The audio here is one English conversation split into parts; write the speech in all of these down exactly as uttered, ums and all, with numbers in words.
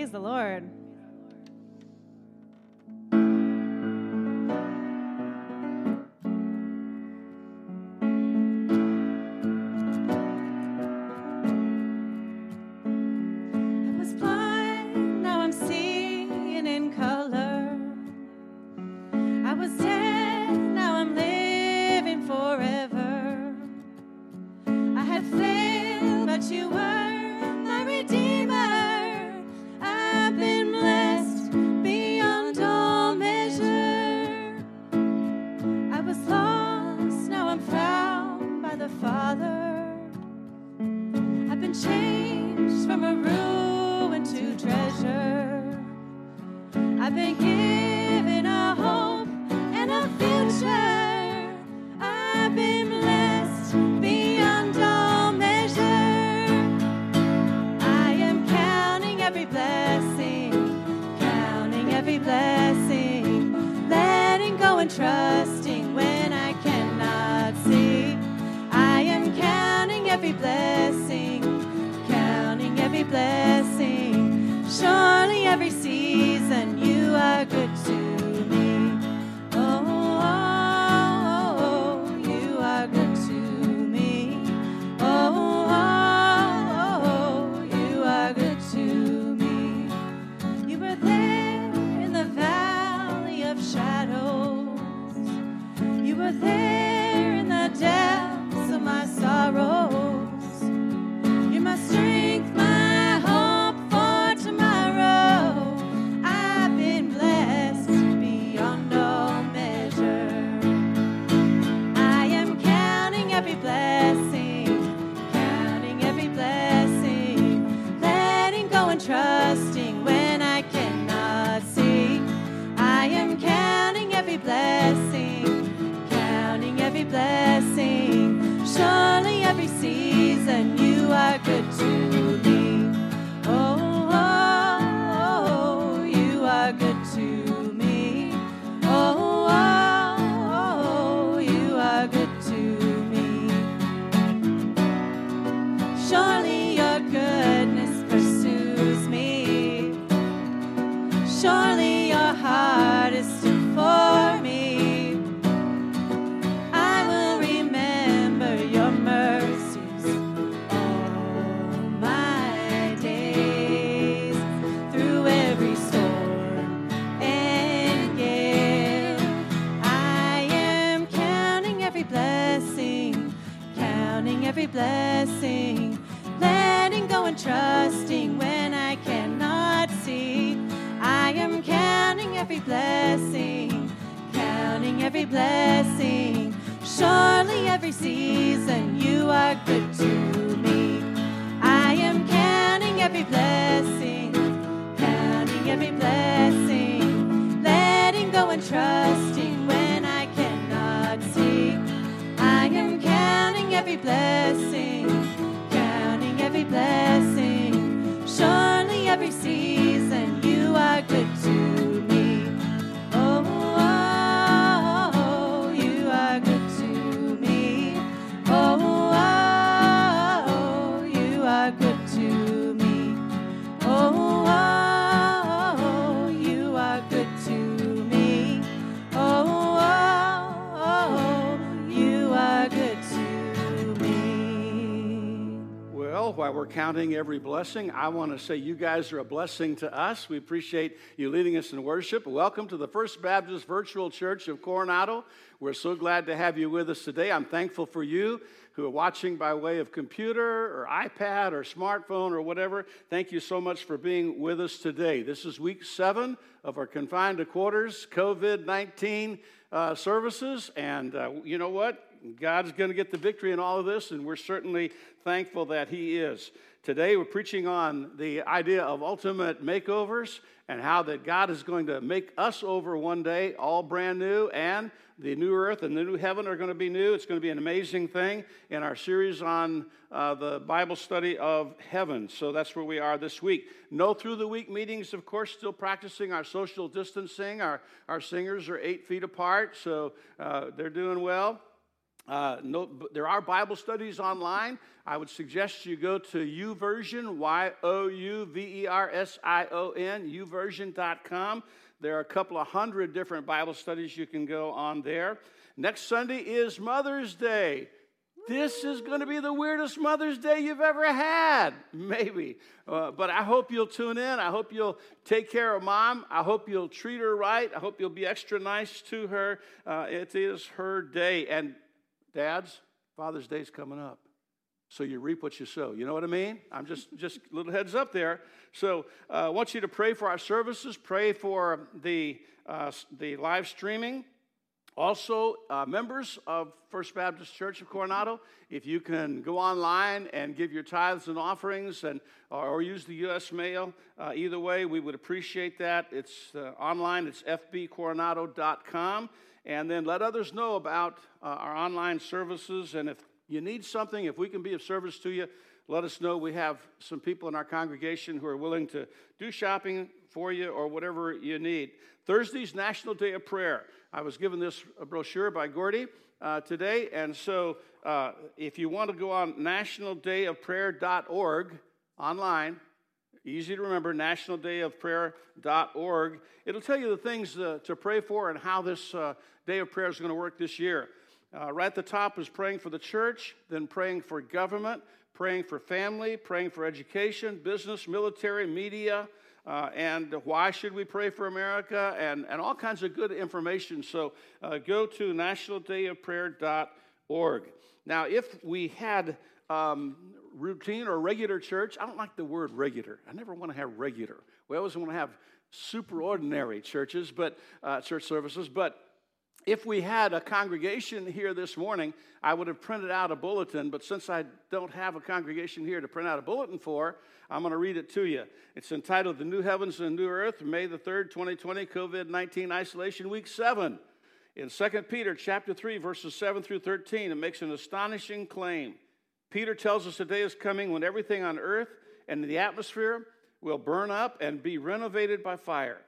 Praise the Lord. Counting every blessing. I want to say you guys are a blessing to us. We appreciate you leading us in worship. Welcome to the First Baptist Virtual Church of Coronado. We're so glad to have you with us today. I'm thankful for you who are watching by way of computer or iPad or smartphone or whatever. Thank you so much for being with us today. This is week seven of our Confined to Quarters COVID nineteen uh, services. And uh, you know what? God's going to get the victory in all of this, and we're certainly thankful that he is. Today, we're preaching on the idea of ultimate makeovers and how that God is going to make us over one day, all brand new, and the new earth and the new heaven are going to be new. It's going to be an amazing thing in our series on uh, the Bible study of heaven. So that's where we are this week. No through the week meetings, of course, still practicing our social distancing. Our, our singers are eight feet apart, so uh, they're doing well. Uh, no, there are Bible studies online. I would suggest you go to YouVersion, Y O U V E R S I O N, YouVersion dot com. There are a couple of hundred different Bible studies you can go on there. Next Sunday is Mother's Day. This is going to be the weirdest Mother's Day you've ever had, maybe. Uh, but I hope you'll tune in. I hope you'll take care of Mom. I hope you'll treat her right. I hope you'll be extra nice to her. Uh, it is her day. And dads, Father's Day is coming up. So you reap what you sow. You know what I mean? I'm just just a little heads up there. So uh, I want you to pray for our services. Pray for the uh, the live streaming. Also, uh, members of First Baptist Church of Coronado, if you can go online and give your tithes and offerings and or, or use the U S mail, uh, either way, we would appreciate that. It's uh, online. It's f b coronado dot com. And then let others know about uh, our online services. And if you need something, if we can be of service to you, let us know. We have some people in our congregation who are willing to do shopping for you or whatever you need. Thursday's National Day of Prayer. I was given this brochure by Gordy uh, today, and so uh, if you want to go on national day of prayer dot org online, easy to remember, national day of prayer dot org, it'll tell you the things uh, to pray for and how this uh, day of prayer is going to work this year. Uh, right at the top is praying for the church, then praying for government, praying for family, praying for education, business, military, media, Uh, and why should we pray for America, and, and all kinds of good information. So uh, go to national day of prayer dot org. Now, if we had um, routine or regular church, I don't like the word regular. I never want to have regular. We always want to have super ordinary churches, but uh, church services. But if we had a congregation here this morning, I would have printed out a bulletin, but since I don't have a congregation here to print out a bulletin for, I'm going to read it to you. It's entitled, The New Heavens and New Earth, May the third, twenty twenty, covid nineteen Isolation Week seven. In Second Peter chapter three, verses seven through thirteen, it makes an astonishing claim. Peter tells us the day is coming when everything on earth and the atmosphere will burn up and be renovated by fire.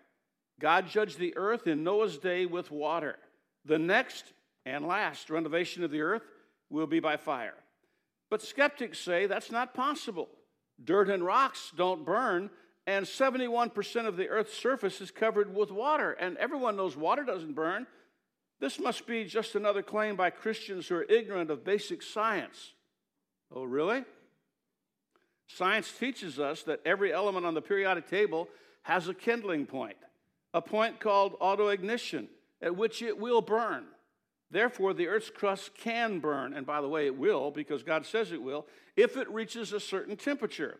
God judged the earth in Noah's day with water. The next and last renovation of the earth will be by fire. But skeptics say that's not possible. Dirt and rocks don't burn, and seventy-one percent of the earth's surface is covered with water, and everyone knows water doesn't burn. This must be just another claim by Christians who are ignorant of basic science. Oh, really? Science teaches us that every element on the periodic table has a kindling point, a point called autoignition, at which it will burn. Therefore, the earth's crust can burn, and by the way, it will, because God says it will, if it reaches a certain temperature.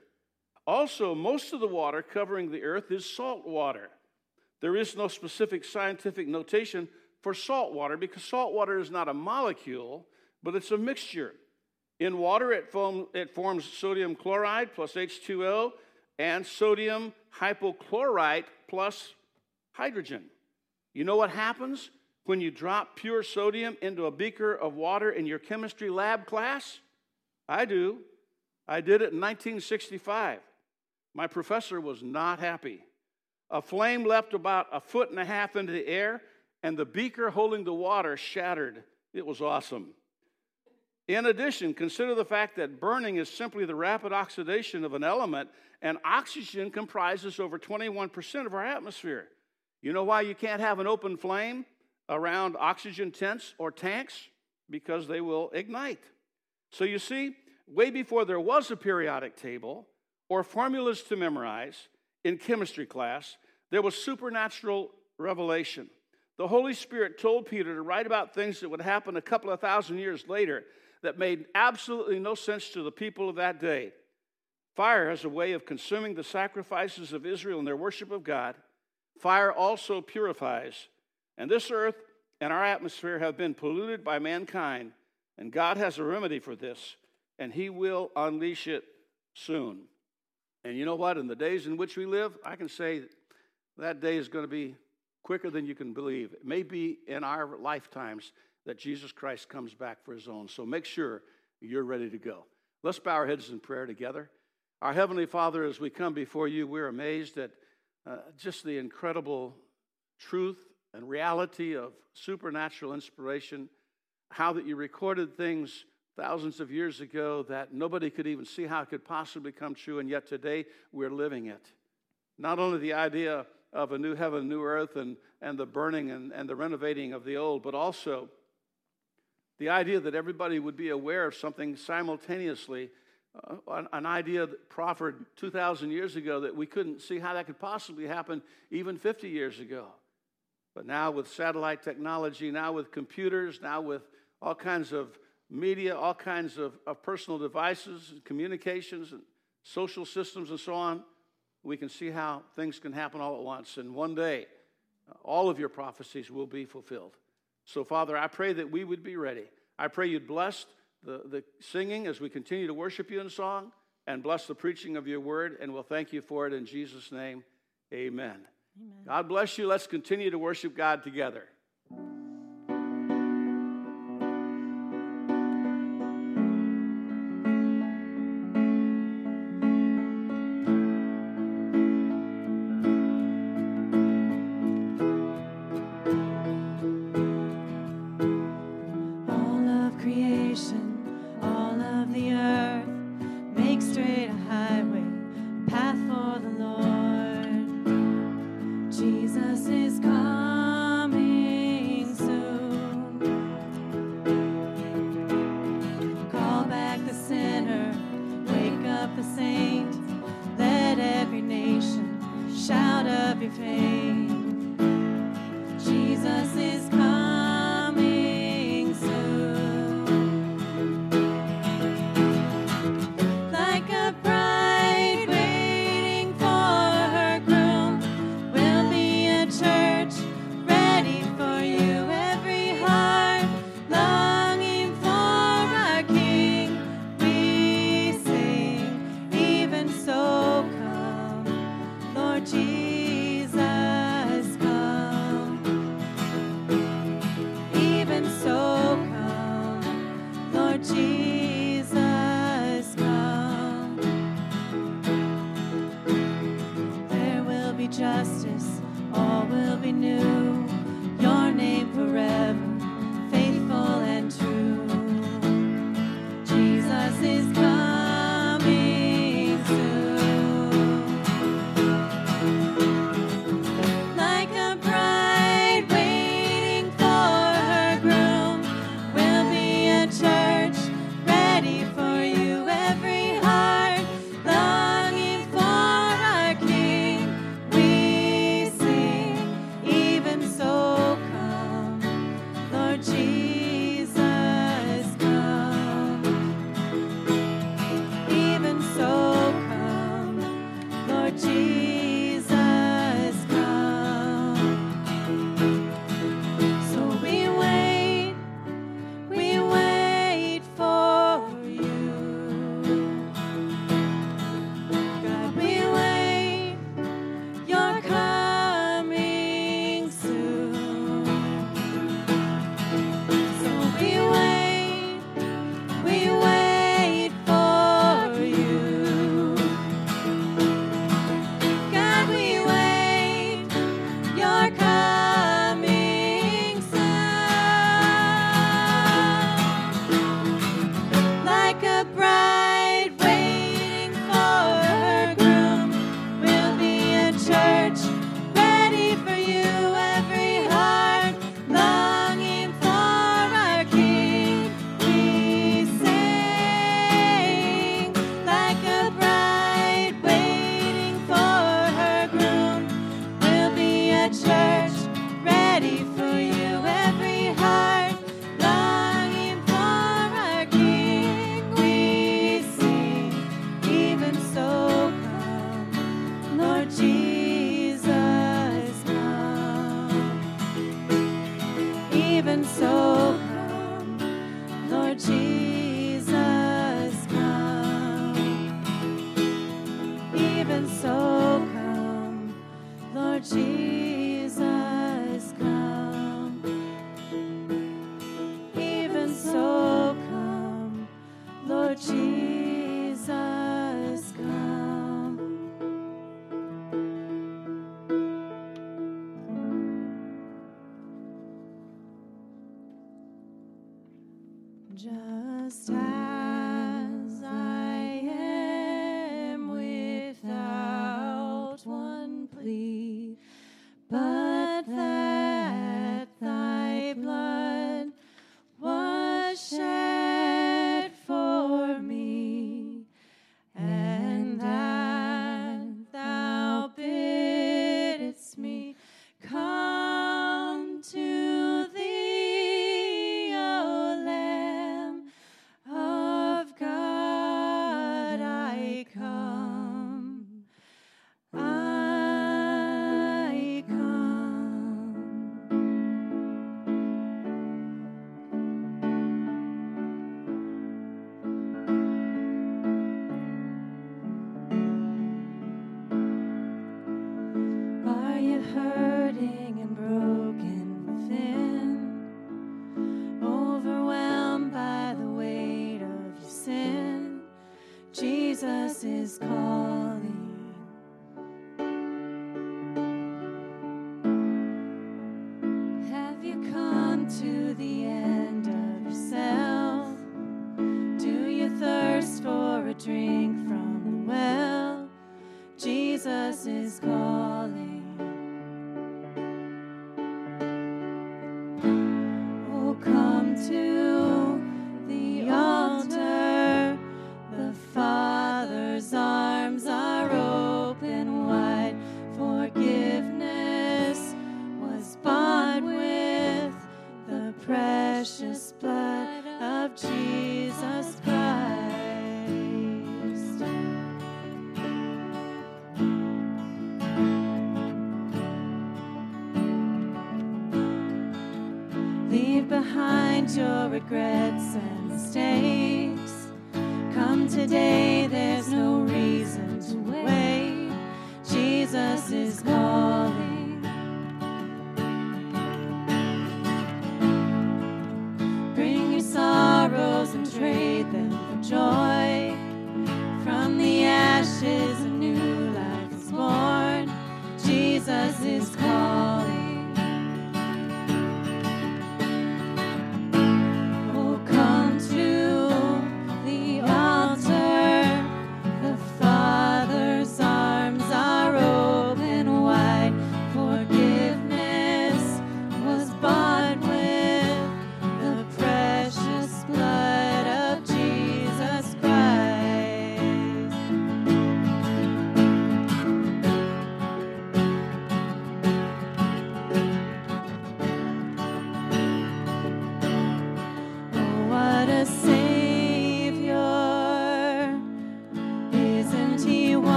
Also, most of the water covering the earth is salt water. There is no specific scientific notation for salt water, because salt water is not a molecule, but it's a mixture. In water, it, foam, it forms sodium chloride plus H two O, and sodium hypochlorite plus hydrogen. You know what happens when you drop pure sodium into a beaker of water in your chemistry lab class? I do. I did it in nineteen sixty-five. My professor was not happy. A flame leapt about a foot and a half into the air, and the beaker holding the water shattered. It was awesome. In addition, consider the fact that burning is simply the rapid oxidation of an element, and oxygen comprises over twenty-one percent of our atmosphere. You know why you can't have an open flame around oxygen tents or tanks? Because they will ignite. So you see, way before there was a periodic table or formulas to memorize in chemistry class, there was supernatural revelation. The Holy Spirit told Peter to write about things that would happen a couple of thousand years later that made absolutely no sense to the people of that day. Fire has a way of consuming the sacrifices of Israel and their worship of God. Fire also purifies, and this earth and our atmosphere have been polluted by mankind, and God has a remedy for this, and He will unleash it soon. And you know what? In the days in which we live, I can say that day is going to be quicker than you can believe. It may be in our lifetimes that Jesus Christ comes back for His own, so make sure you're ready to go. Let's bow our heads in prayer together. Our Heavenly Father, as we come before You, we're amazed at Uh, just the incredible truth and reality of supernatural inspiration. how that you recorded things thousands of years ago that nobody could even see how it could possibly come true, and yet today we're living it. Not only the idea of a new heaven, new earth, and, and the burning and, and the renovating of the old, but also the idea that everybody would be aware of something simultaneously, uh, an, an idea that proffered two thousand years ago that we couldn't see how that could possibly happen even fifty years ago. But now with satellite technology, now with computers, now with all kinds of media, all kinds of, of personal devices, and communications, and social systems, and so on, we can see how things can happen all at once. And one day, all of your prophecies will be fulfilled. So, Father, I pray that we would be ready. I pray you'd bless the, the singing as we continue to worship you in song, and bless the preaching of your word, and we'll thank you for it in Jesus' name. Amen. Amen. God bless you. Let's continue to worship God together. Jesus.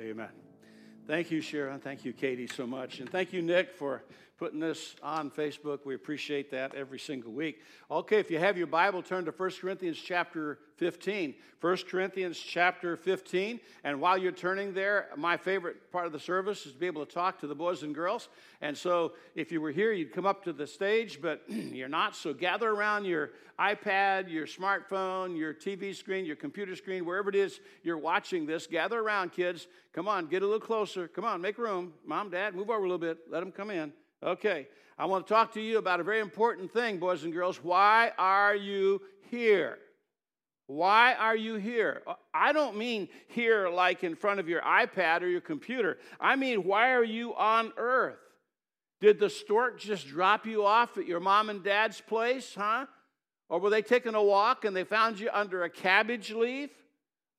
Amen. Thank you, Sharon. Thank you, Katie, so much. And thank you, Nick, for putting this on Facebook. We appreciate that every single week. Okay, if you have your Bible, turn to First Corinthians chapter fifteen. First Corinthians chapter fifteen. And while you're turning there, my favorite part of the service is to be able to talk to the boys and girls. And so if you were here, you'd come up to the stage, but you're not. So gather around your iPad, your smartphone, your T V screen, your computer screen, wherever it is you're watching this. Gather around, kids. Come on, get a little closer. Come on, make room. Mom, Dad, move over a little bit. Let them come in. Okay, I want to talk to you about a very important thing, boys and girls. Why are you here? Why are you here? I don't mean here like in front of your iPad or your computer. I mean, why are you on earth? Did the stork just drop you off at your mom and dad's place, huh? Or were they taking a walk and they found you under a cabbage leaf?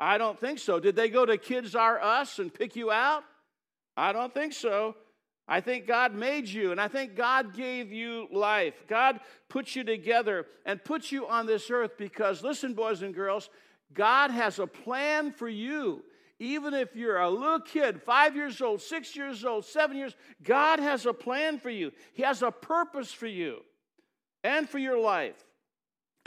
I don't think so. Did they go to Kids R Us and pick you out? I don't think so. I think God made you, and I think God gave you life. God put you together and put you on this earth because, listen, boys and girls, God has a plan for you. Even if you're a little kid, five years old, six years old, seven years, God has a plan for you. He has a purpose for you and for your life.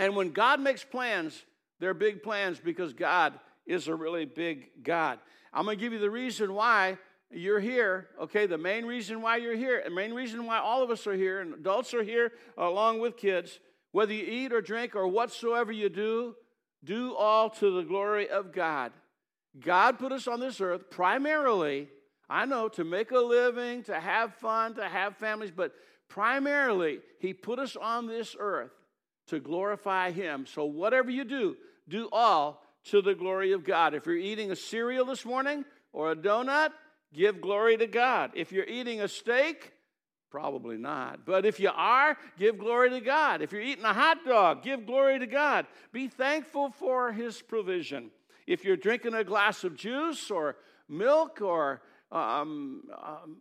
And when God makes plans, they're big plans because God is a really big God. I'm going to give you the reason why you're here, okay? The main reason why you're here, the main reason why all of us are here, and adults are here along with kids, whether you eat or drink or whatsoever you do, do all to the glory of God. God put us on this earth primarily, I know, to make a living, to have fun, to have families, but primarily He put us on this earth to glorify Him. So whatever you do, do all to the glory of God. If you're eating a cereal this morning or a donut, give glory to God. If you're eating a steak, probably not. But if you are, give glory to God. If you're eating a hot dog, give glory to God. Be thankful for His provision. If you're drinking a glass of juice or milk or um, um,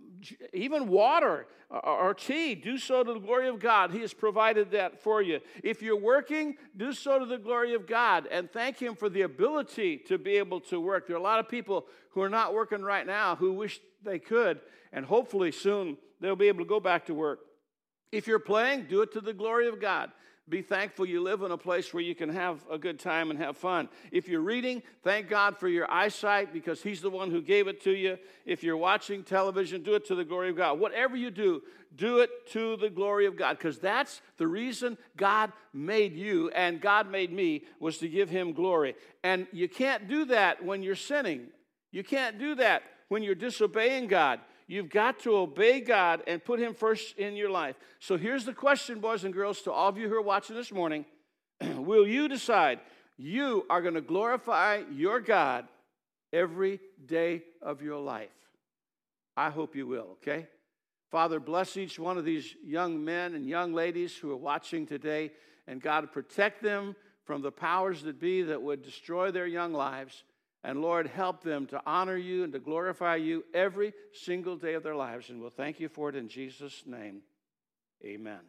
even water or, or tea, do so to the glory of God. He has provided that for you. If you're working, do so to the glory of God and thank Him for the ability to be able to work. There are a lot of people who are not working right now who wish they could, and hopefully soon they'll be able to go back to work. If you're playing, do it to the glory of God. Be thankful you live in a place where you can have a good time and have fun. If you're reading, thank God for your eyesight because He's the one who gave it to you. If you're watching television, do it to the glory of God. Whatever you do, do it to the glory of God because that's the reason God made you and God made me, was to give Him glory. And you can't do that when you're sinning. You can't do that when you're disobeying God. You've got to obey God and put Him first in your life. So here's the question, boys and girls, to all of you who are watching this morning. Will you decide you are going to glorify your God every day of your life? I hope you will, okay? Father, bless each one of these young men and young ladies who are watching today, and God, protect them from the powers that be that would destroy their young lives. And Lord, help them to honor You and to glorify You every single day of their lives. And we'll thank You for it in Jesus' name. Amen.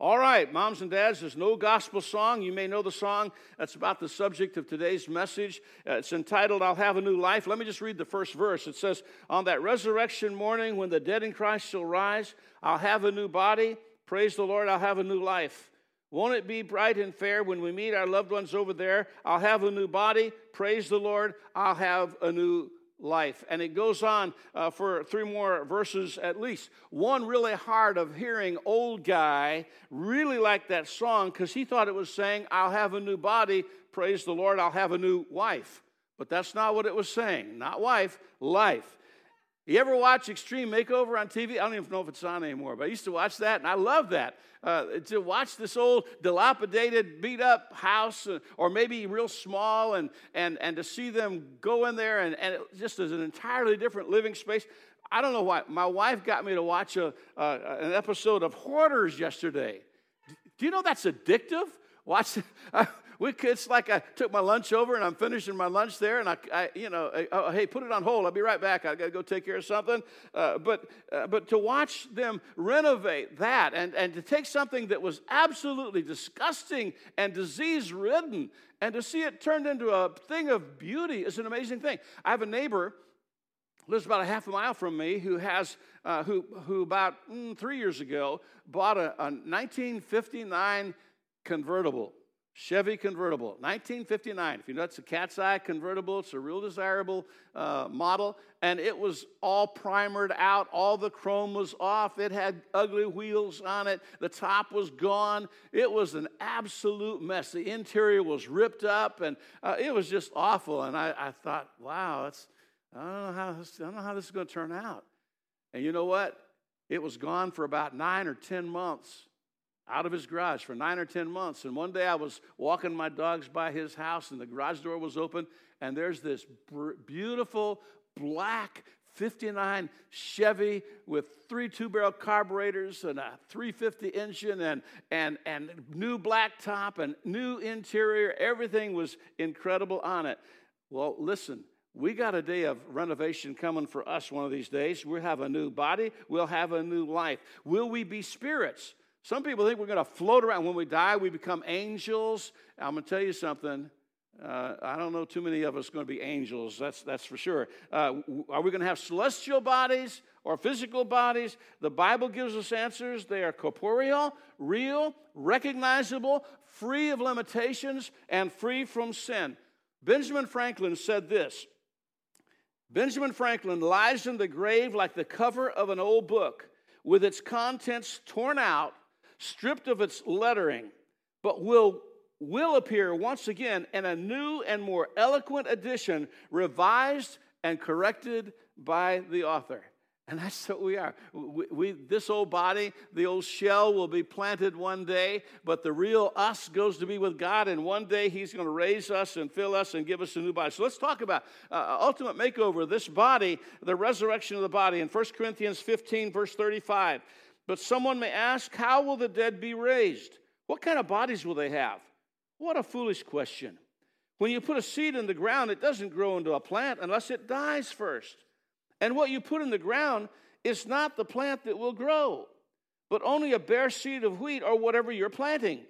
All right, moms and dads, there's no gospel song. You may know the song that's about the subject of today's message. It's entitled, I'll Have a New Life. Let me just read the first verse. It says, on that resurrection morning when the dead in Christ shall rise, I'll have a new body. Praise the Lord, I'll have a new life. Won't it be bright and fair when we meet our loved ones over there? I'll have a new body. Praise the Lord. I'll have a new life. And it goes on uh, for three more verses at least. One really hard of hearing old guy really liked that song because he thought it was saying, I'll have a new body. Praise the Lord. I'll have a new wife. But that's not what it was saying. Not wife, life. You ever watch Extreme Makeover on T V? I don't even know if it's on anymore, but I used to watch that, and I love that. Uh, to watch this old dilapidated, beat-up house, or maybe real small, and and and to see them go in there, and, and it just is an entirely different living space. I don't know why. My wife got me to watch a, uh, an episode of Hoarders yesterday. Do you know that's addictive? Watch it. We could, it's like I took my lunch over and I'm finishing my lunch there, and I, I you know, I, oh, hey, put it on hold. I'll be right back. I got to go take care of something. Uh, but uh, but to watch them renovate that and, and to take something that was absolutely disgusting and disease-ridden and to see it turned into a thing of beauty is an amazing thing. I have a neighbor lives about a half a mile from me, who has uh, who who about mm, three years ago bought a, a nineteen fifty-nine convertible, Chevy convertible, nineteen fifty-nine. If you know, it's a cat's eye convertible. It's a real desirable uh, model, and it was all primered out. All the chrome was off. It had ugly wheels on it. The top was gone. It was an absolute mess. The interior was ripped up, and uh, it was just awful. And I, I thought, wow, that's I don't know how this, I don't know how this is going to turn out. And you know what? It was gone for about nine or ten months. Out of his garage for nine or ten months. And one day I was walking my dogs by his house, and the garage door was open, and there's this br- beautiful black fifty-nine Chevy with three two-barrel carburetors and a three fifty engine and and and new black top and new interior. Everything was incredible on it. Well, listen. We got a day of renovation coming for us one of these days. We'll have a new body. We'll have a new life. Will we be spirits? Some people think we're going to float around. When we die, we become angels. I'm going to tell you something. Uh, I don't know too many of us going to be angels. That's that's for sure. Uh, are we going to have celestial bodies or physical bodies? The Bible gives us answers. They are corporeal, real, recognizable, free of limitations, and free from sin. Benjamin Franklin said this. Benjamin Franklin lies in the grave like the cover of an old book, with its contents torn out, stripped of its lettering, but will, will appear once again in a new and more eloquent edition, revised and corrected by the author. And that's what we are. We, we, this old body, the old shell, will be planted one day, but the real us goes to be with God, and one day he's going to raise us and fill us and give us a new body. So let's talk about uh, ultimate makeover, this body, the resurrection of the body. In First Corinthians fifteen, verse thirty-five, but someone may ask, how will the dead be raised? What kind of bodies will they have? What a foolish question. When you put a seed in the ground, it doesn't grow into a plant unless it dies first. And what you put in the ground is not the plant that will grow, but only a bare seed of wheat or whatever you're planting.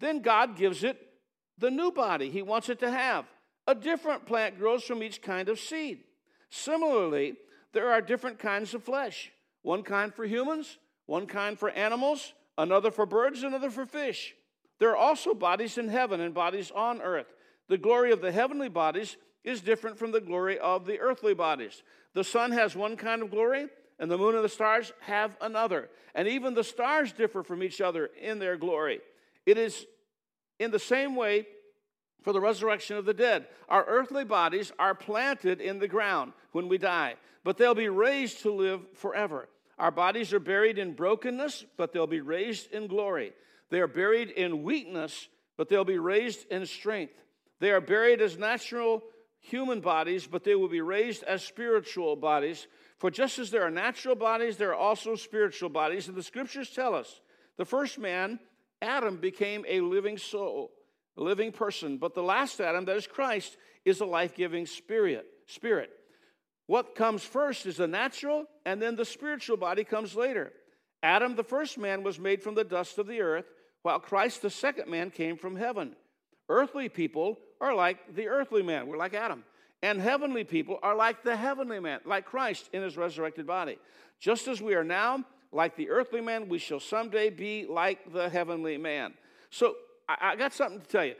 Then God gives it the new body he wants it to have. A different plant grows from each kind of seed. Similarly, there are different kinds of flesh, one kind for humans, one kind for animals, another for birds, another for fish. There are also bodies in heaven and bodies on earth. The glory of the heavenly bodies is different from the glory of the earthly bodies. The sun has one kind of glory, and the moon and the stars have another. And even the stars differ from each other in their glory. It is in the same way for the resurrection of the dead. Our earthly bodies are planted in the ground when we die, but they'll be raised to live forever. Our bodies are buried in brokenness, but they'll be raised in glory. They are buried in weakness, but they'll be raised in strength. They are buried as natural human bodies, but they will be raised as spiritual bodies. For just as there are natural bodies, there are also spiritual bodies. And the scriptures tell us the first man, Adam, became a living soul, a living person. But the last Adam, that is Christ, is a life-giving spirit. Spirit. What comes first is the natural, and then the spiritual body comes later. Adam, the first man, was made from the dust of the earth, while Christ, the second man, came from heaven. Earthly people are like the earthly man. We're like Adam. And heavenly people are like the heavenly man, like Christ in his resurrected body. Just as we are now like the earthly man, we shall someday be like the heavenly man. So I got something to tell you.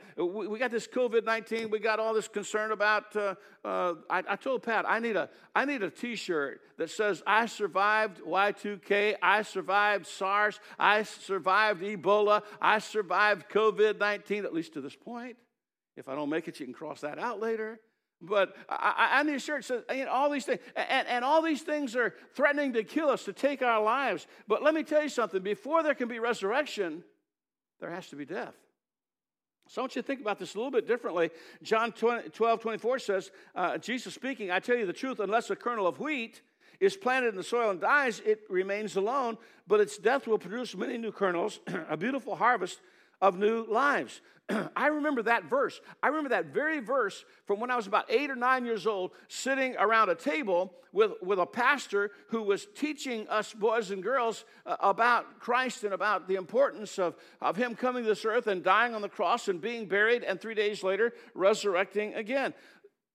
We got this covid nineteen. We got all this concern about. Uh, uh, I, I told Pat I need a I need a T-shirt that says I survived Y two K. I survived SARS. I survived Ebola. I survived covid nineteen. At least to this point. If I don't make it, you can cross that out later. But I, I, I need a shirt that says, you know, all these things. And, and all these things are threatening to kill us, to take our lives. But let me tell you something. Before there can be resurrection, there has to be death. So I want you to think about this a little bit differently. John twelve twenty-four says, uh, Jesus speaking, I tell you the truth, unless a kernel of wheat is planted in the soil and dies, it remains alone, but its death will produce many new kernels, a beautiful harvest of new lives. I remember that verse. I remember that very verse from when I was about eight or nine years old, sitting around a table with, with a pastor who was teaching us boys and girls uh, about Christ and about the importance of, of him coming to this earth and dying on the cross and being buried and three days later resurrecting again.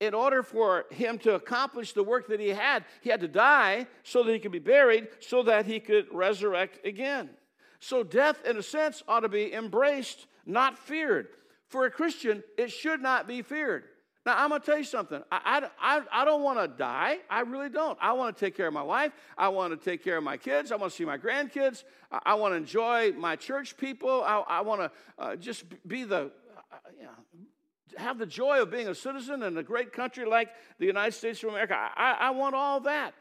in order for him to accomplish the work that he had, he had to die so that he could be buried, so that he could resurrect again. So death, in a sense, ought to be embraced, not feared. For a Christian, it should not be feared. Now, I'm going to tell you something. I, I, I don't want to die. I really don't. I want to take care of my wife. I want to take care of my kids. I want to see my grandkids. I, I want to enjoy my church people. I, I want to uh, just be the... Uh, you know, have the joy of being a citizen in a great country like the United States of America. I, I want all that.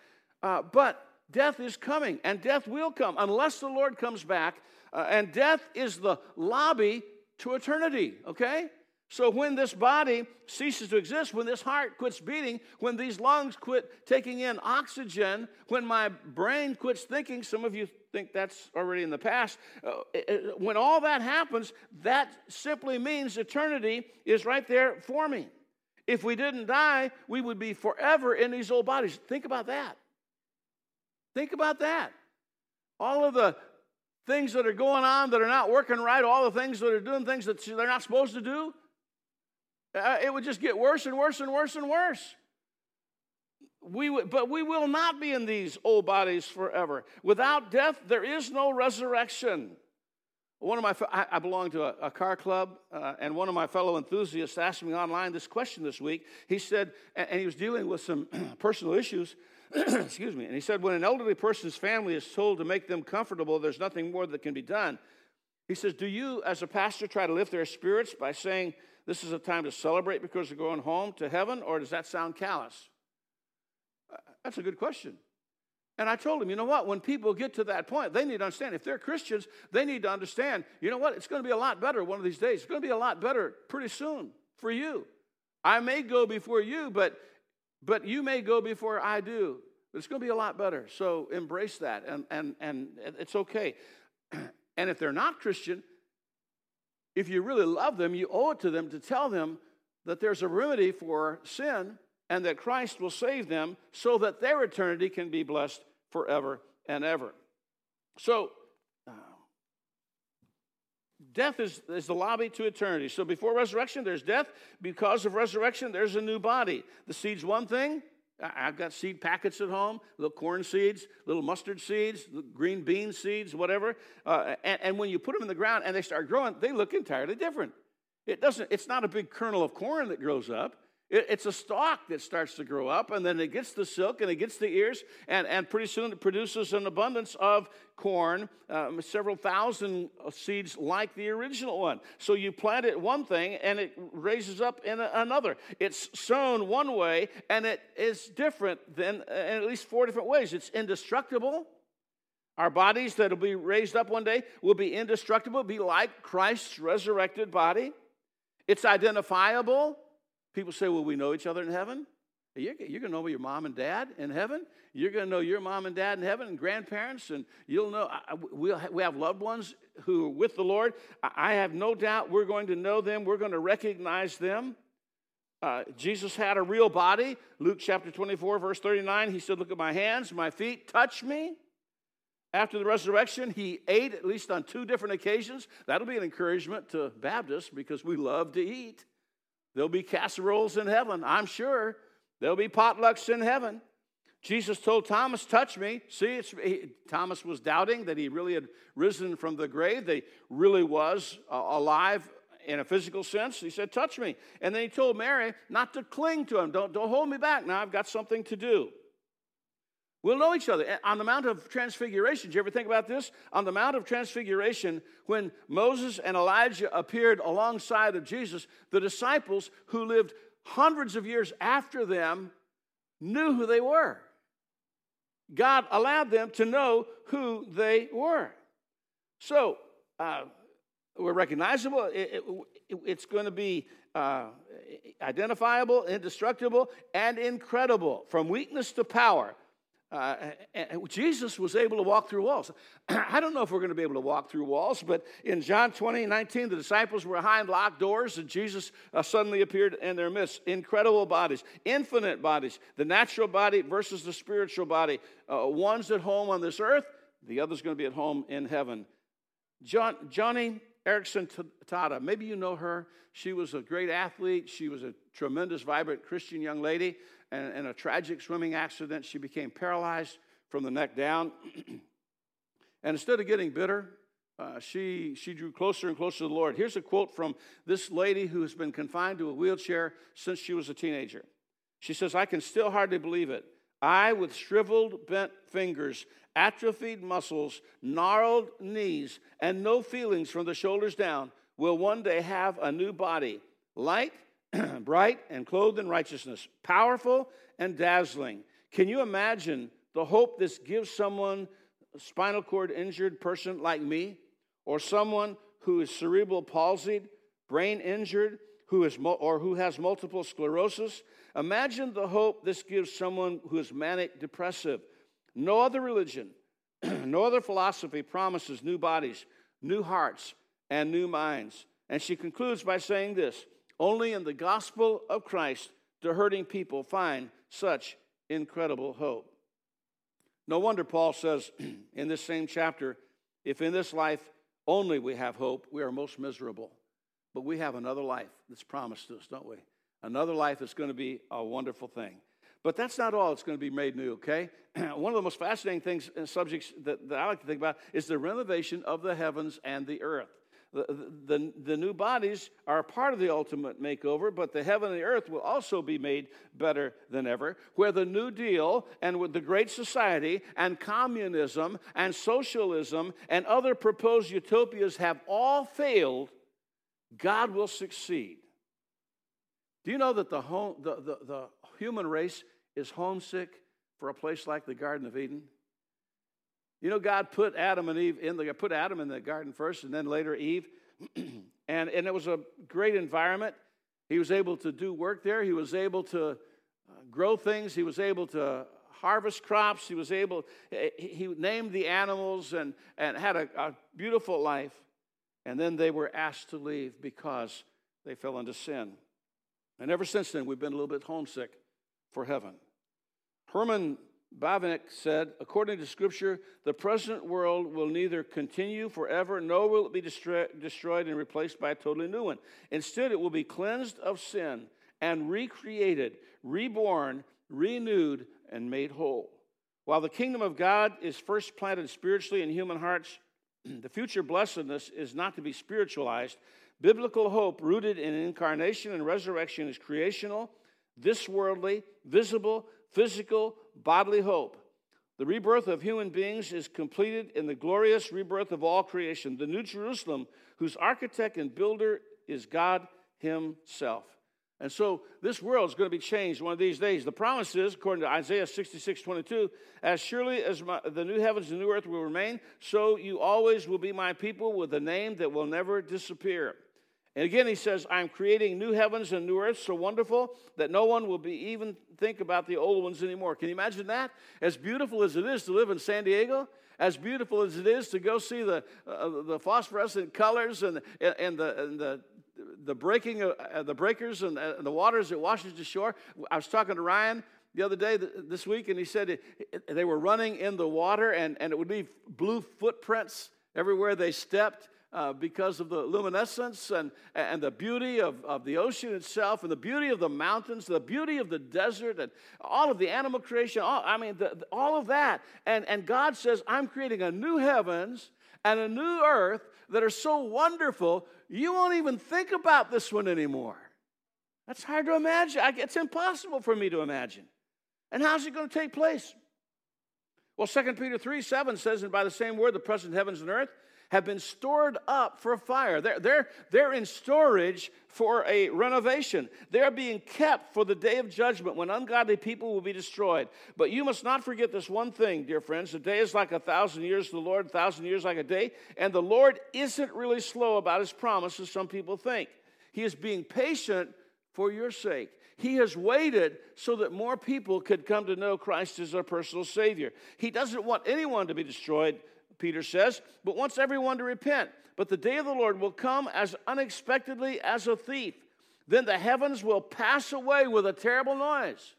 Uh, but death is coming, and death will come unless the Lord comes back. Uh, and death is the lobby to eternity, okay? So when this body ceases to exist, when this heart quits beating, when these lungs quit taking in oxygen, when my brain quits thinking, some of you think that's already in the past, uh, it, it, when all that happens, that simply means eternity is right there for me. If we didn't die, we would be forever in these old bodies. Think about that. Think about that. All of the things that are going on that are not working right, all the things that are doing things that they're not supposed to do, Uh, it would just get worse and worse and worse and worse. We w- but we will not be in these old bodies forever. Without death, there is no resurrection. One of my fe- I, I belong to a, a car club, uh, and one of my fellow enthusiasts asked me online this question this week. He said, and, and he was dealing with some personal issues. Excuse me. And he said, when an elderly person's family is told to make them comfortable, there's nothing more that can be done. He says, do you, as a pastor, try to lift their spirits by saying, this is a time to celebrate because they're going home to heaven, or does that sound callous? That's a good question. And I told him, you know what? When people get to that point, they need to understand. If they're Christians, they need to understand, you know what? It's going to be a lot better one of these days. It's going to be a lot better pretty soon for you. I may go before you, but but you may go before I do. But it's going to be a lot better. So embrace that, and and, and it's okay. And if they're not Christian, if you really love them, you owe it to them to tell them that there's a remedy for sin and that Christ will save them so that their eternity can be blessed forever and ever. So, uh, death is, is the lobby to eternity. So before resurrection, there's death. Because of resurrection, there's a new body. The seed's one thing. I've got seed packets at home, little corn seeds, little mustard seeds, green bean seeds, whatever. Uh, and, and when you put them in the ground and they start growing, they look entirely different. It doesn't. It's not a big kernel of corn that grows up. It, it's a stalk that starts to grow up, and then it gets the silk, and it gets the ears, and, and pretty soon it produces an abundance of corn, um, several thousand seeds like the original one. So you plant it one thing, and it raises up in another. It's sown one way, and it is different than uh, in at least four different ways. It's indestructible. Our bodies that will be raised up one day will be indestructible, be like Christ's resurrected body. It's identifiable. People say, well, we know each other in heaven. You're, you're going to know your mom and dad in heaven. You're going to know your mom and dad in heaven and grandparents, and you'll know. I, we'll ha- we have loved ones who are with the Lord. I, I have no doubt we're going to know them. We're going to recognize them. Uh, Jesus had a real body. Luke chapter twenty-four, verse thirty-nine, he said, look at my hands, my feet, touch me. After the resurrection, he ate at least on two different occasions. That'll be an encouragement to Baptists because we love to eat. There'll be casseroles in heaven, I'm sure. There'll be potlucks in heaven. Jesus told Thomas, touch me. See, it's, he, Thomas was doubting that he really had risen from the grave, that he really was uh, alive in a physical sense. He said, touch me. And then he told Mary not to cling to him. Don't, don't hold me back. Now I've got something to do. We'll know each other. On the Mount of Transfiguration, did you ever think about this? On the Mount of Transfiguration, when Moses and Elijah appeared alongside of Jesus, the disciples who lived hundreds of years after them knew who they were. God allowed them to know who they were. So, uh, we're recognizable. It, it, it's going to be uh, identifiable, indestructible, and incredible. From weakness to power. Uh, and Jesus was able to walk through walls. I don't know if we're going to be able to walk through walls, but in John twenty nineteen, the disciples were behind locked doors, and Jesus uh, suddenly appeared in their midst. Incredible bodies, infinite bodies, the natural body versus the spiritual body. Uh, one's at home on this earth, the other's going to be at home in heaven. John, Johnny Erickson Tada. Maybe you know her. She was a great athlete. She was a tremendous, vibrant Christian young lady. And in a tragic swimming accident, she became paralyzed from the neck down. And instead of getting bitter, uh, she, she drew closer and closer to the Lord. Here's a quote from this lady who has been confined to a wheelchair since she was a teenager. She says, "I can still hardly believe it. I, with shriveled, bent fingers, atrophied muscles, gnarled knees, and no feelings from the shoulders down, will one day have a new body, light, bright, and clothed in righteousness, powerful and dazzling." Can you imagine the hope this gives someone, a spinal cord injured person like me, or someone who is cerebral palsied, brain injured, who is mo- or who has multiple sclerosis? Imagine the hope this gives someone who is manic depressive. No other religion, no other philosophy promises new bodies, new hearts, and new minds. And she concludes by saying this: only in the gospel of Christ do hurting people find such incredible hope. No wonder Paul says in this same chapter, if in this life only we have hope, we are most miserable. But we have another life that's promised to us, don't we? Another life that's going to be a wonderful thing. But that's not all that's going to be made new, okay? One of the most fascinating things and subjects that, that I like to think about is the renovation of the heavens and the earth. The, the, the new bodies are a part of the ultimate makeover, but the heaven and the earth will also be made better than ever, where the New Deal and with the Great Society and communism and socialism and other proposed utopias have all failed, God will succeed. Do you know that the, home, the, the, the human race is homesick for a place like the Garden of Eden? You know, God put Adam and Eve in the put Adam in the garden first, and then later Eve, and and it was a great environment. He was able to do work there. He was able to grow things. He was able to harvest crops. He was able. He named the animals and and had a, a beautiful life. And then they were asked to leave because they fell into sin. And ever since then, we've been a little bit homesick for heaven. Herman Bavinck said, according to Scripture, the present world will neither continue forever, nor will it be destroy- destroyed and replaced by a totally new one. Instead, it will be cleansed of sin and recreated, reborn, renewed, and made whole. While the kingdom of God is first planted spiritually in human hearts, the future blessedness is not to be spiritualized. Biblical hope rooted in incarnation and resurrection is creational, this worldly, visible, physical, bodily hope. The rebirth of human beings is completed in the glorious rebirth of all creation, the New Jerusalem, whose architect and builder is God himself. And so this world is going to be changed one of these days. The promise is, according to Isaiah sixty-six twenty-two, as surely as my, the new heavens and new earth will remain, so you always will be my people with a name that will never disappear. And again, he says, I'm creating new heavens and new earth so wonderful that no one will be even think about the old ones anymore. Can you imagine that? As beautiful as it is to live in San Diego, as beautiful as it is to go see the uh, the phosphorescent colors and and the and the the breaking of uh, the breakers and uh, the waters that washes the shore. I was talking to Ryan the other day, this week, and he said they were running in the water and, and it would leave blue footprints everywhere they stepped. Uh, because of the luminescence and, and the beauty of, of the ocean itself and the beauty of the mountains, the beauty of the desert and all of the animal creation, all, I mean, the, all of that. And, and God says, I'm creating a new heavens and a new earth that are so wonderful, you won't even think about this one anymore. That's hard to imagine. I, it's impossible for me to imagine. And how's it going to take place? Well, Second Peter three seven says, and by the same word, the present heavens and earth have been stored up for fire. They're, they're, they're in storage for a renovation. They're being kept for the day of judgment when ungodly people will be destroyed. But you must not forget this one thing, dear friends. A day is like a thousand years to the Lord, a thousand years like a day. And the Lord isn't really slow about his promise, as some people think. He is being patient for your sake. He has waited so that more people could come to know Christ as their personal Savior. He doesn't want anyone to be destroyed, Peter says, but wants everyone to repent. But the day of the Lord will come as unexpectedly as a thief. Then the heavens will pass away with a terrible noise,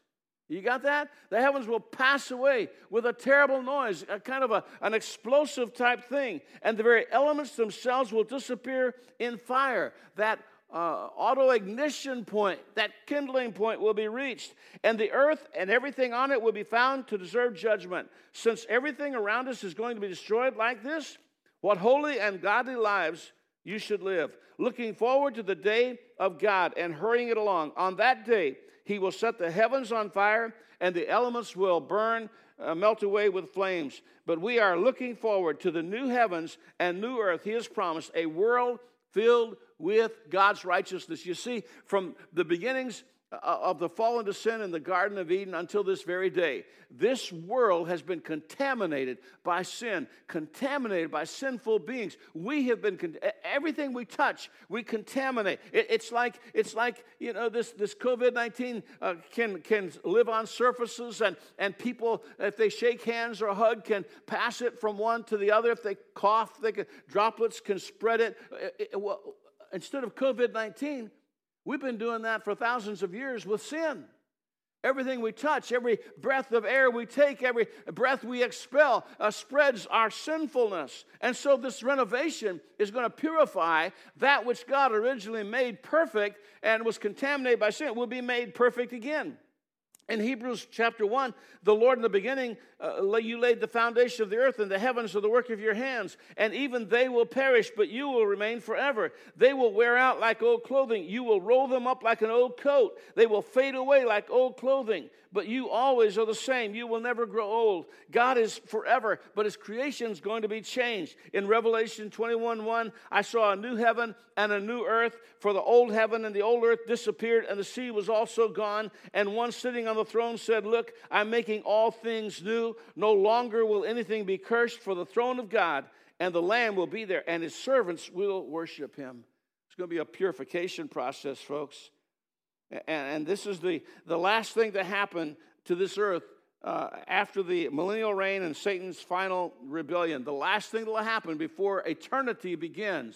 You got that? The heavens will pass away with a terrible noise, a kind of a, an explosive type thing, and the very elements themselves will disappear in fire. That uh, auto-ignition point, that kindling point will be reached, and the earth and everything on it will be found to deserve judgment. Since everything around us is going to be destroyed like this, what holy and godly lives you should live, looking forward to the day of God and hurrying it along. On that day, He will set the heavens on fire, and the elements will burn, uh, melt away with flames. But we are looking forward to the new heavens and new earth He has promised, a world filled with God's righteousness. You see, from the beginnings of the fall into sin in the Garden of Eden until this very day, this world has been contaminated by sin, contaminated by sinful beings. We have been con- everything we touch, we contaminate. It, it's like it's like you know this this COVID nineteen uh, can can live on surfaces, and and people, if they shake hands or hug, can pass it from one to the other. If they cough, they can, droplets can spread it. it, it well, instead of COVID nineteen. We've been doing that for thousands of years with sin. Everything we touch, every breath of air we take, every breath we expel, uh, spreads our sinfulness. And so this renovation is going to purify that which God originally made perfect and was contaminated by sin. It will be made perfect again. In Hebrews chapter one, the Lord in the beginning, uh, you laid the foundation of the earth, and the heavens are the work of your hands, and even they will perish, but you will remain forever. They will wear out like old clothing. You will roll them up like an old coat. They will fade away like old clothing, but you always are the same. You will never grow old. God is forever, but His creation is going to be changed. In Revelation twenty-one one, I saw a new heaven and a new earth, for the old heaven and the old earth disappeared, and the sea was also gone, and one sitting on the throne said, "Look, I'm making all things new. No longer will anything be cursed, for the throne of God and the Lamb will be there, and His servants will worship Him." It's going to be a purification process, folks. And, and this is the, the last thing to happen to this earth uh, after the millennial reign and Satan's final rebellion. The last thing that will happen before eternity begins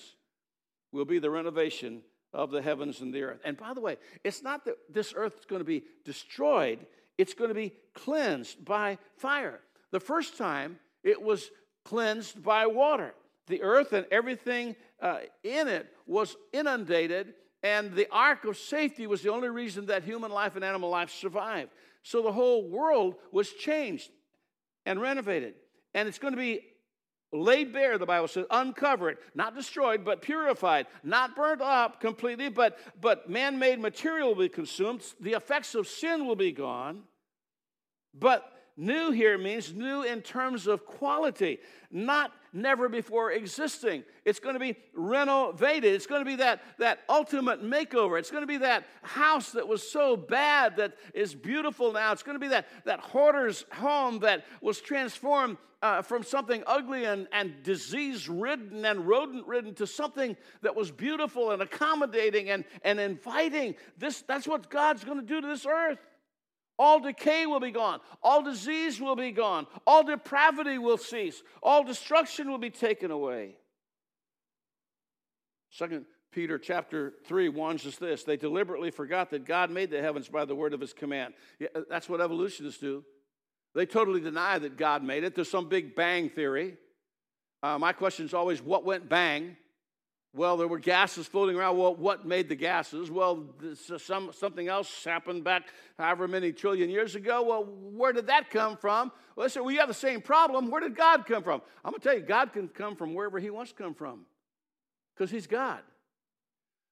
will be the renovation of the heavens and the earth. And by the way, it's not that this earth is going to be destroyed. It's going to be cleansed by fire. The first time, it was cleansed by water. The earth and everything uh, in it was inundated, and the ark of safety was the only reason that human life and animal life survived. So the whole world was changed and renovated. And it's going to be laid bare, the Bible says, uncovered, not destroyed, but purified, not burnt up completely, but, but man-made material will be consumed. The effects of sin will be gone. But new here means new in terms of quality, not never before existing. It's going to be renovated. It's going to be that, that ultimate makeover. It's going to be that house that was so bad that is beautiful now. It's going to be that, that hoarder's home that was transformed Uh, from something ugly and, and disease-ridden and rodent-ridden to something that was beautiful and accommodating and, and inviting. This, that's what God's going to do to this earth. All decay will be gone. All disease will be gone. All depravity will cease. All destruction will be taken away. Second Peter chapter three warns us this. They deliberately forgot that God made the heavens by the word of His command. Yeah, that's what evolutionists do. They totally deny that God made it. There's some big bang theory. Uh, my question is always, what went bang? Well, there were gases floating around. Well, what made the gases? Well, this, uh, some something else happened back however many trillion years ago. Well, where did that come from? Well, they said, well, you have the same problem. Where did God come from? I'm going to tell you, God can come from wherever He wants to come from because He's God.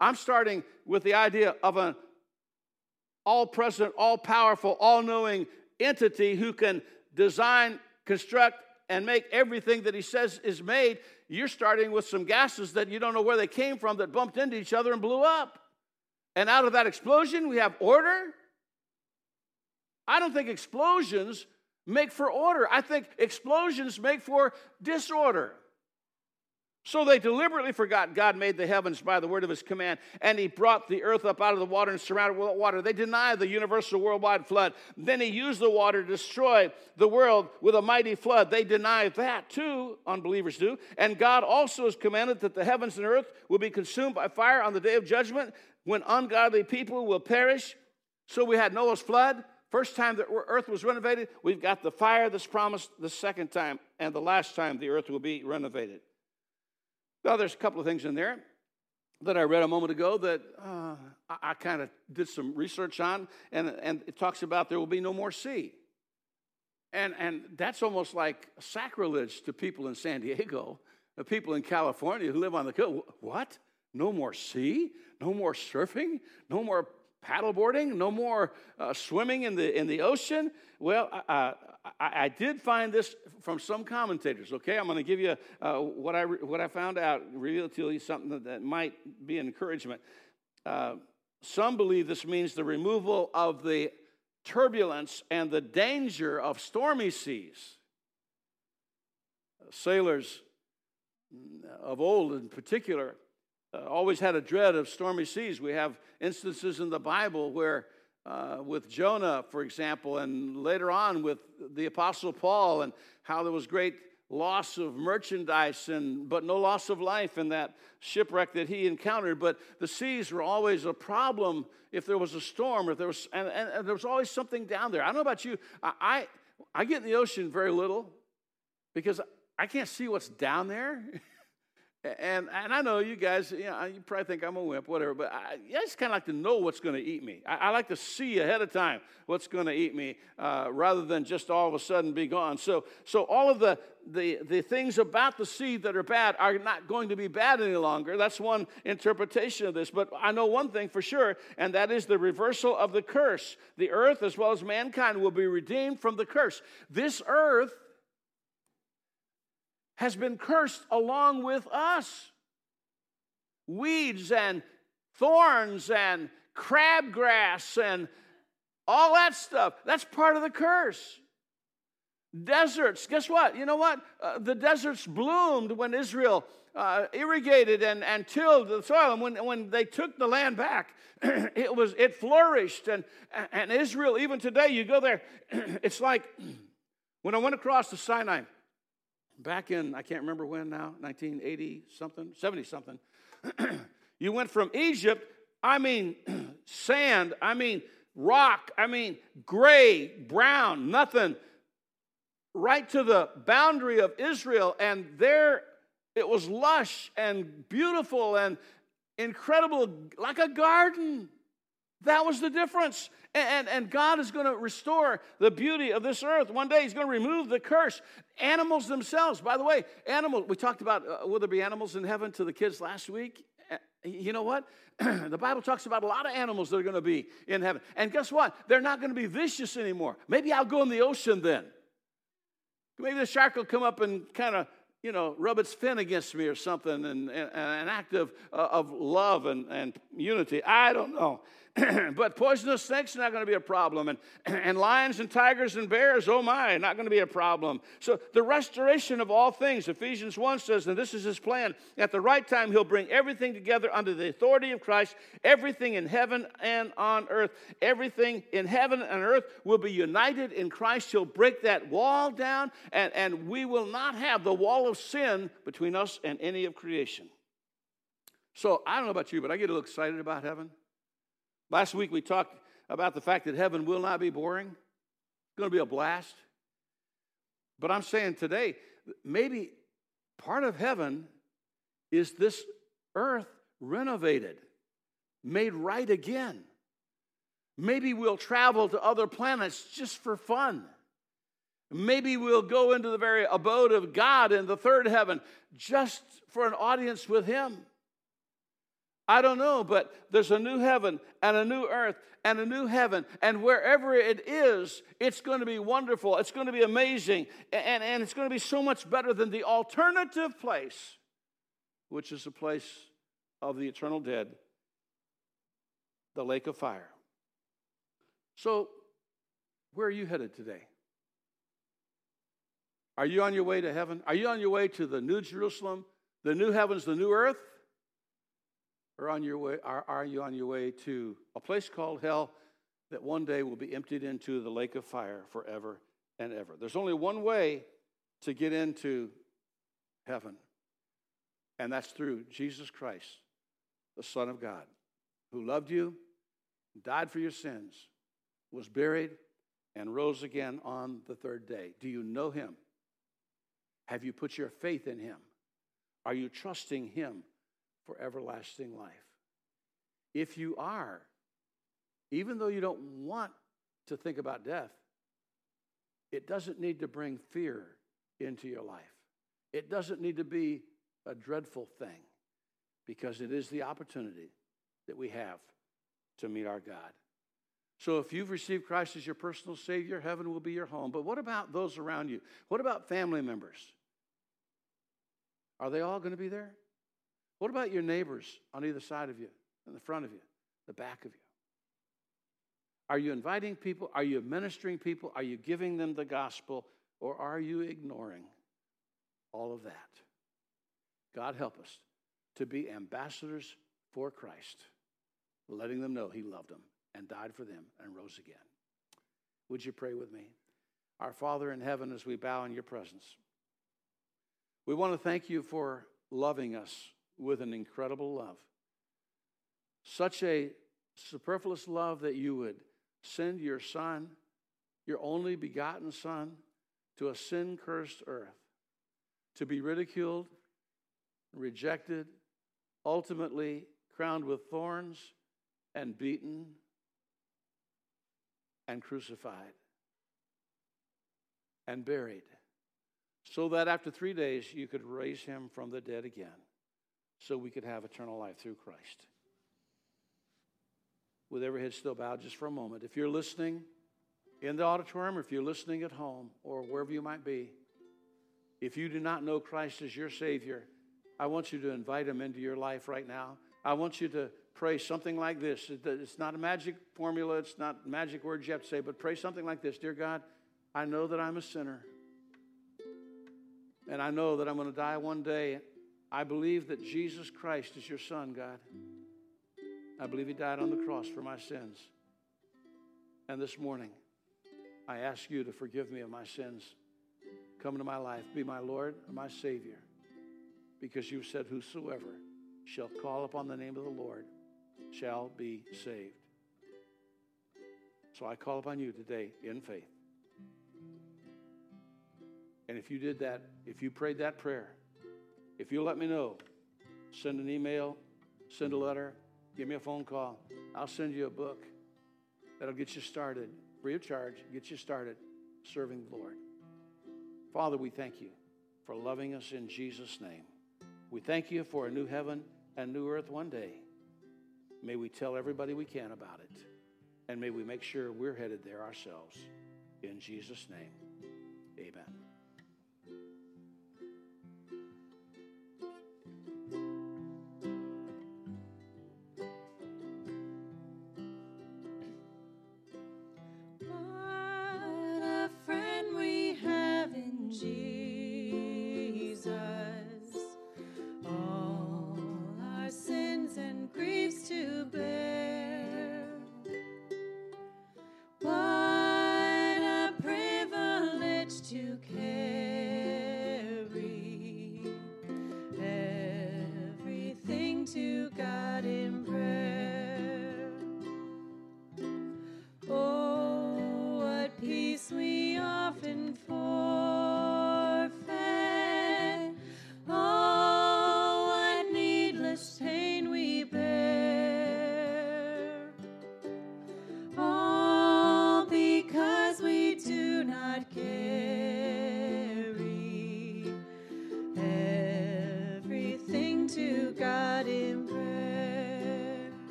I'm starting with the idea of an all-present, all-powerful, all-knowing entity who can design, construct, and make everything that He says is made. You're starting with some gases that you don't know where they came from that bumped into each other and blew up. And out of that explosion, we have order. I don't think explosions make for order. I think explosions make for disorder. So they deliberately forgot God made the heavens by the word of His command, and He brought the earth up out of the water and surrounded with water. They deny the universal worldwide flood. Then He used the water to destroy the world with a mighty flood. They deny that too, unbelievers do. And God also has commanded that the heavens and earth will be consumed by fire on the day of judgment when ungodly people will perish. So we had Noah's flood. First time the earth was renovated, we've got the fire that's promised the second time, and the last time the earth will be renovated. Now, there's a couple of things in there that I read a moment ago that uh, I, I kind of did some research on, and, and it talks about there will be no more sea. And and that's almost like sacrilege to people in San Diego, the people in California who live on the coast. What? No more sea? No more surfing? No more paddleboarding? No more uh, swimming in the in the ocean? Well, uh, I, I did find this from some commentators. Okay, I'm going to give you uh, what I what I found out, reveal to you something that, that might be an encouragement. Uh, some believe this means the removal of the turbulence and the danger of stormy seas. Sailors of old, in particular, uh, always had a dread of stormy seas. We have instances in the Bible where, uh, with Jonah, for example, and later on with the Apostle Paul, and how there was great loss of merchandise, and but no loss of life in that shipwreck that he encountered. But the seas were always a problem if there was a storm, or if there was, and, and, and there was always something down there. I don't know about you. I, I I get in the ocean very little because I can't see what's down there. and and I know you guys, you know, you probably think I'm a wimp, whatever. But I, I just kind of like to know what's going to eat me. I, I like to see ahead of time what's going to eat me, uh, rather than just all of a sudden be gone. So so all of the The, the things about the sea that are bad are not going to be bad any longer. That's one interpretation of this. But I know one thing for sure, and that is the reversal of the curse. The earth, as well as mankind, will be redeemed from the curse. This earth has been cursed along with us. Weeds and thorns and crabgrass and all that stuff, that's part of the curse. Deserts, guess what? You know what? Uh, the deserts bloomed when Israel uh, irrigated and, and tilled the soil. And when, when they took the land back, it was it flourished. And, and Israel, even today, you go there, it's like when I went across the Sinai back in, I can't remember when now, nineteen eighty something, seventy something. You went from Egypt, I mean sand, I mean rock, I mean gray, brown, nothing, right to the boundary of Israel, and there it was lush and beautiful and incredible, like a garden. That was the difference. And, and, and God is going to restore the beauty of this earth. One day he's going to remove the curse. Animals themselves, by the way, animals, we talked about uh, will there be animals in heaven to the kids last week. You know what? The Bible talks about a lot of animals that are going to be in heaven. And guess what? They're not going to be vicious anymore. Maybe I'll go in the ocean then. Maybe the shark will come up and kind of, you know, rub its fin against me or something, and, and, and an act of, uh, of love and, and unity. I don't know. But poisonous snakes are not going to be a problem. And, and lions and tigers and bears, oh my, not going to be a problem. So the restoration of all things, Ephesians one says, and this is his plan, at the right time he'll bring everything together under the authority of Christ, everything in heaven and on earth. Everything in heaven and earth will be united in Christ. He'll break that wall down, and, and we will not have the wall of sin between us and any of creation. So I don't know about you, but I get a little excited about heaven. Last week we talked about the fact that heaven will not be boring. It's going to be a blast. But I'm saying today, maybe part of heaven is this earth renovated, made right again. Maybe we'll travel to other planets just for fun. Maybe we'll go into the very abode of God in the third heaven just for an audience with him. I don't know, but there's a new heaven and a new earth and a new heaven. And wherever it is, it's going to be wonderful. It's going to be amazing. And, and it's going to be so much better than the alternative place, which is the place of the eternal dead, the lake of fire. So where are you headed today? Are you on your way to heaven? Are you on your way to the New Jerusalem, the new heavens, the new earth? Or on your way, are, are you on your way to a place called hell that one day will be emptied into the lake of fire forever and ever? There's only one way to get into heaven, and that's through Jesus Christ, the Son of God, who loved you, died for your sins, was buried, and rose again on the third day. Do you know him? Have you put your faith in him? Are you trusting him for everlasting life? If you are, even though you don't want to think about death, it doesn't need to bring fear into your life. It doesn't need to be a dreadful thing, because it is the opportunity that we have to meet our God. So if you've received Christ as your personal Savior, heaven will be your home. But what about those around you? What about family members? Are they all going to be there? What about your neighbors on either side of you, in the front of you, the back of you? Are you inviting people? Are you ministering people? Are you giving them the gospel? Or are you ignoring all of that? God help us to be ambassadors for Christ, letting them know he loved them and died for them and rose again. Would you pray with me? Our Father in heaven, as we bow in your presence, we want to thank you for loving us with an incredible love, such a superfluous love that you would send your Son, your only begotten Son, to a sin-cursed earth, to be ridiculed, rejected, ultimately crowned with thorns and beaten and crucified and buried, so that after three days you could raise him from the dead again, so we could have eternal life through Christ. With every head still bowed just for a moment, if you're listening in the auditorium, or if you're listening at home, or wherever you might be, if you do not know Christ as your Savior, I want you to invite him into your life right now. I want you to pray something like this. It's not a magic formula. It's not magic words you have to say, but pray something like this. Dear God, I know that I'm a sinner, and I know that I'm going to die one day. I believe that Jesus Christ is your Son, God. I believe he died on the cross for my sins. And this morning, I ask you to forgive me of my sins. Come into my life. Be my Lord and my Savior. Because you said, whosoever shall call upon the name of the Lord shall be saved. So I call upon you today in faith. And if you did that, if you prayed that prayer, if you let me know, send an email, send a letter, give me a phone call. I'll send you a book that'll get you started, free of charge, get you started serving the Lord. Father, we thank you for loving us in Jesus' name. We thank you for a new heaven and new earth one day. May we tell everybody we can about it, and may we make sure we're headed there ourselves. In Jesus' name, amen.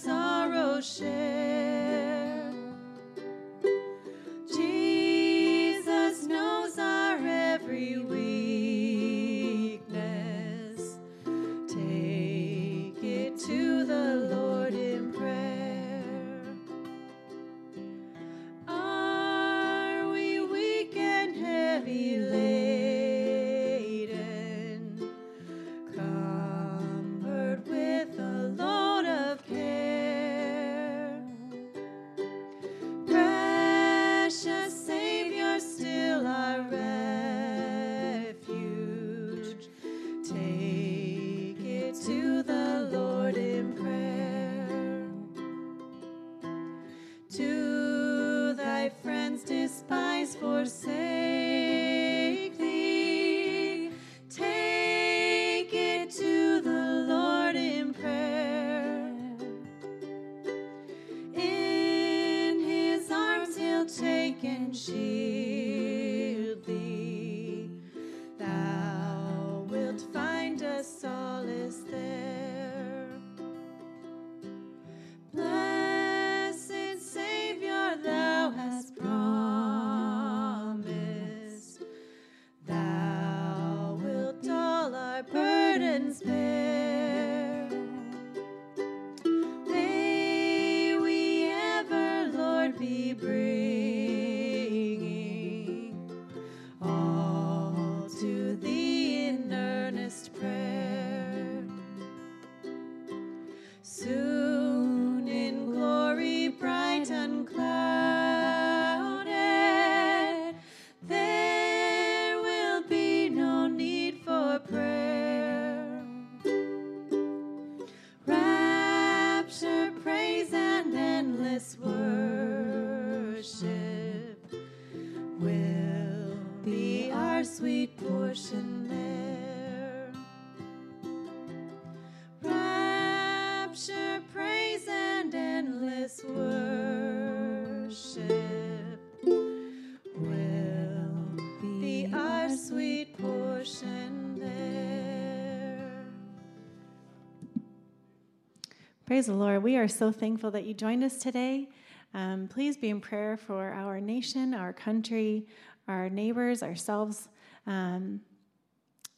Sorrow forsake thee. Take it to the Lord in prayer. In his arms he'll take and shield thee. Thou wilt find a solace there. Praise the Lord. We are so thankful that you joined us today. Um, please be in prayer for our nation, our country, our neighbors, ourselves. Um,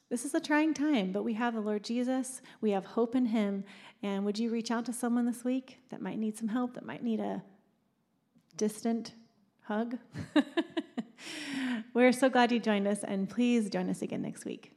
this is a trying time, but we have the Lord Jesus. We have hope in him. And would you reach out to someone this week that might need some help, that might need a distant hug? We're so glad you joined us, and please join us again next week.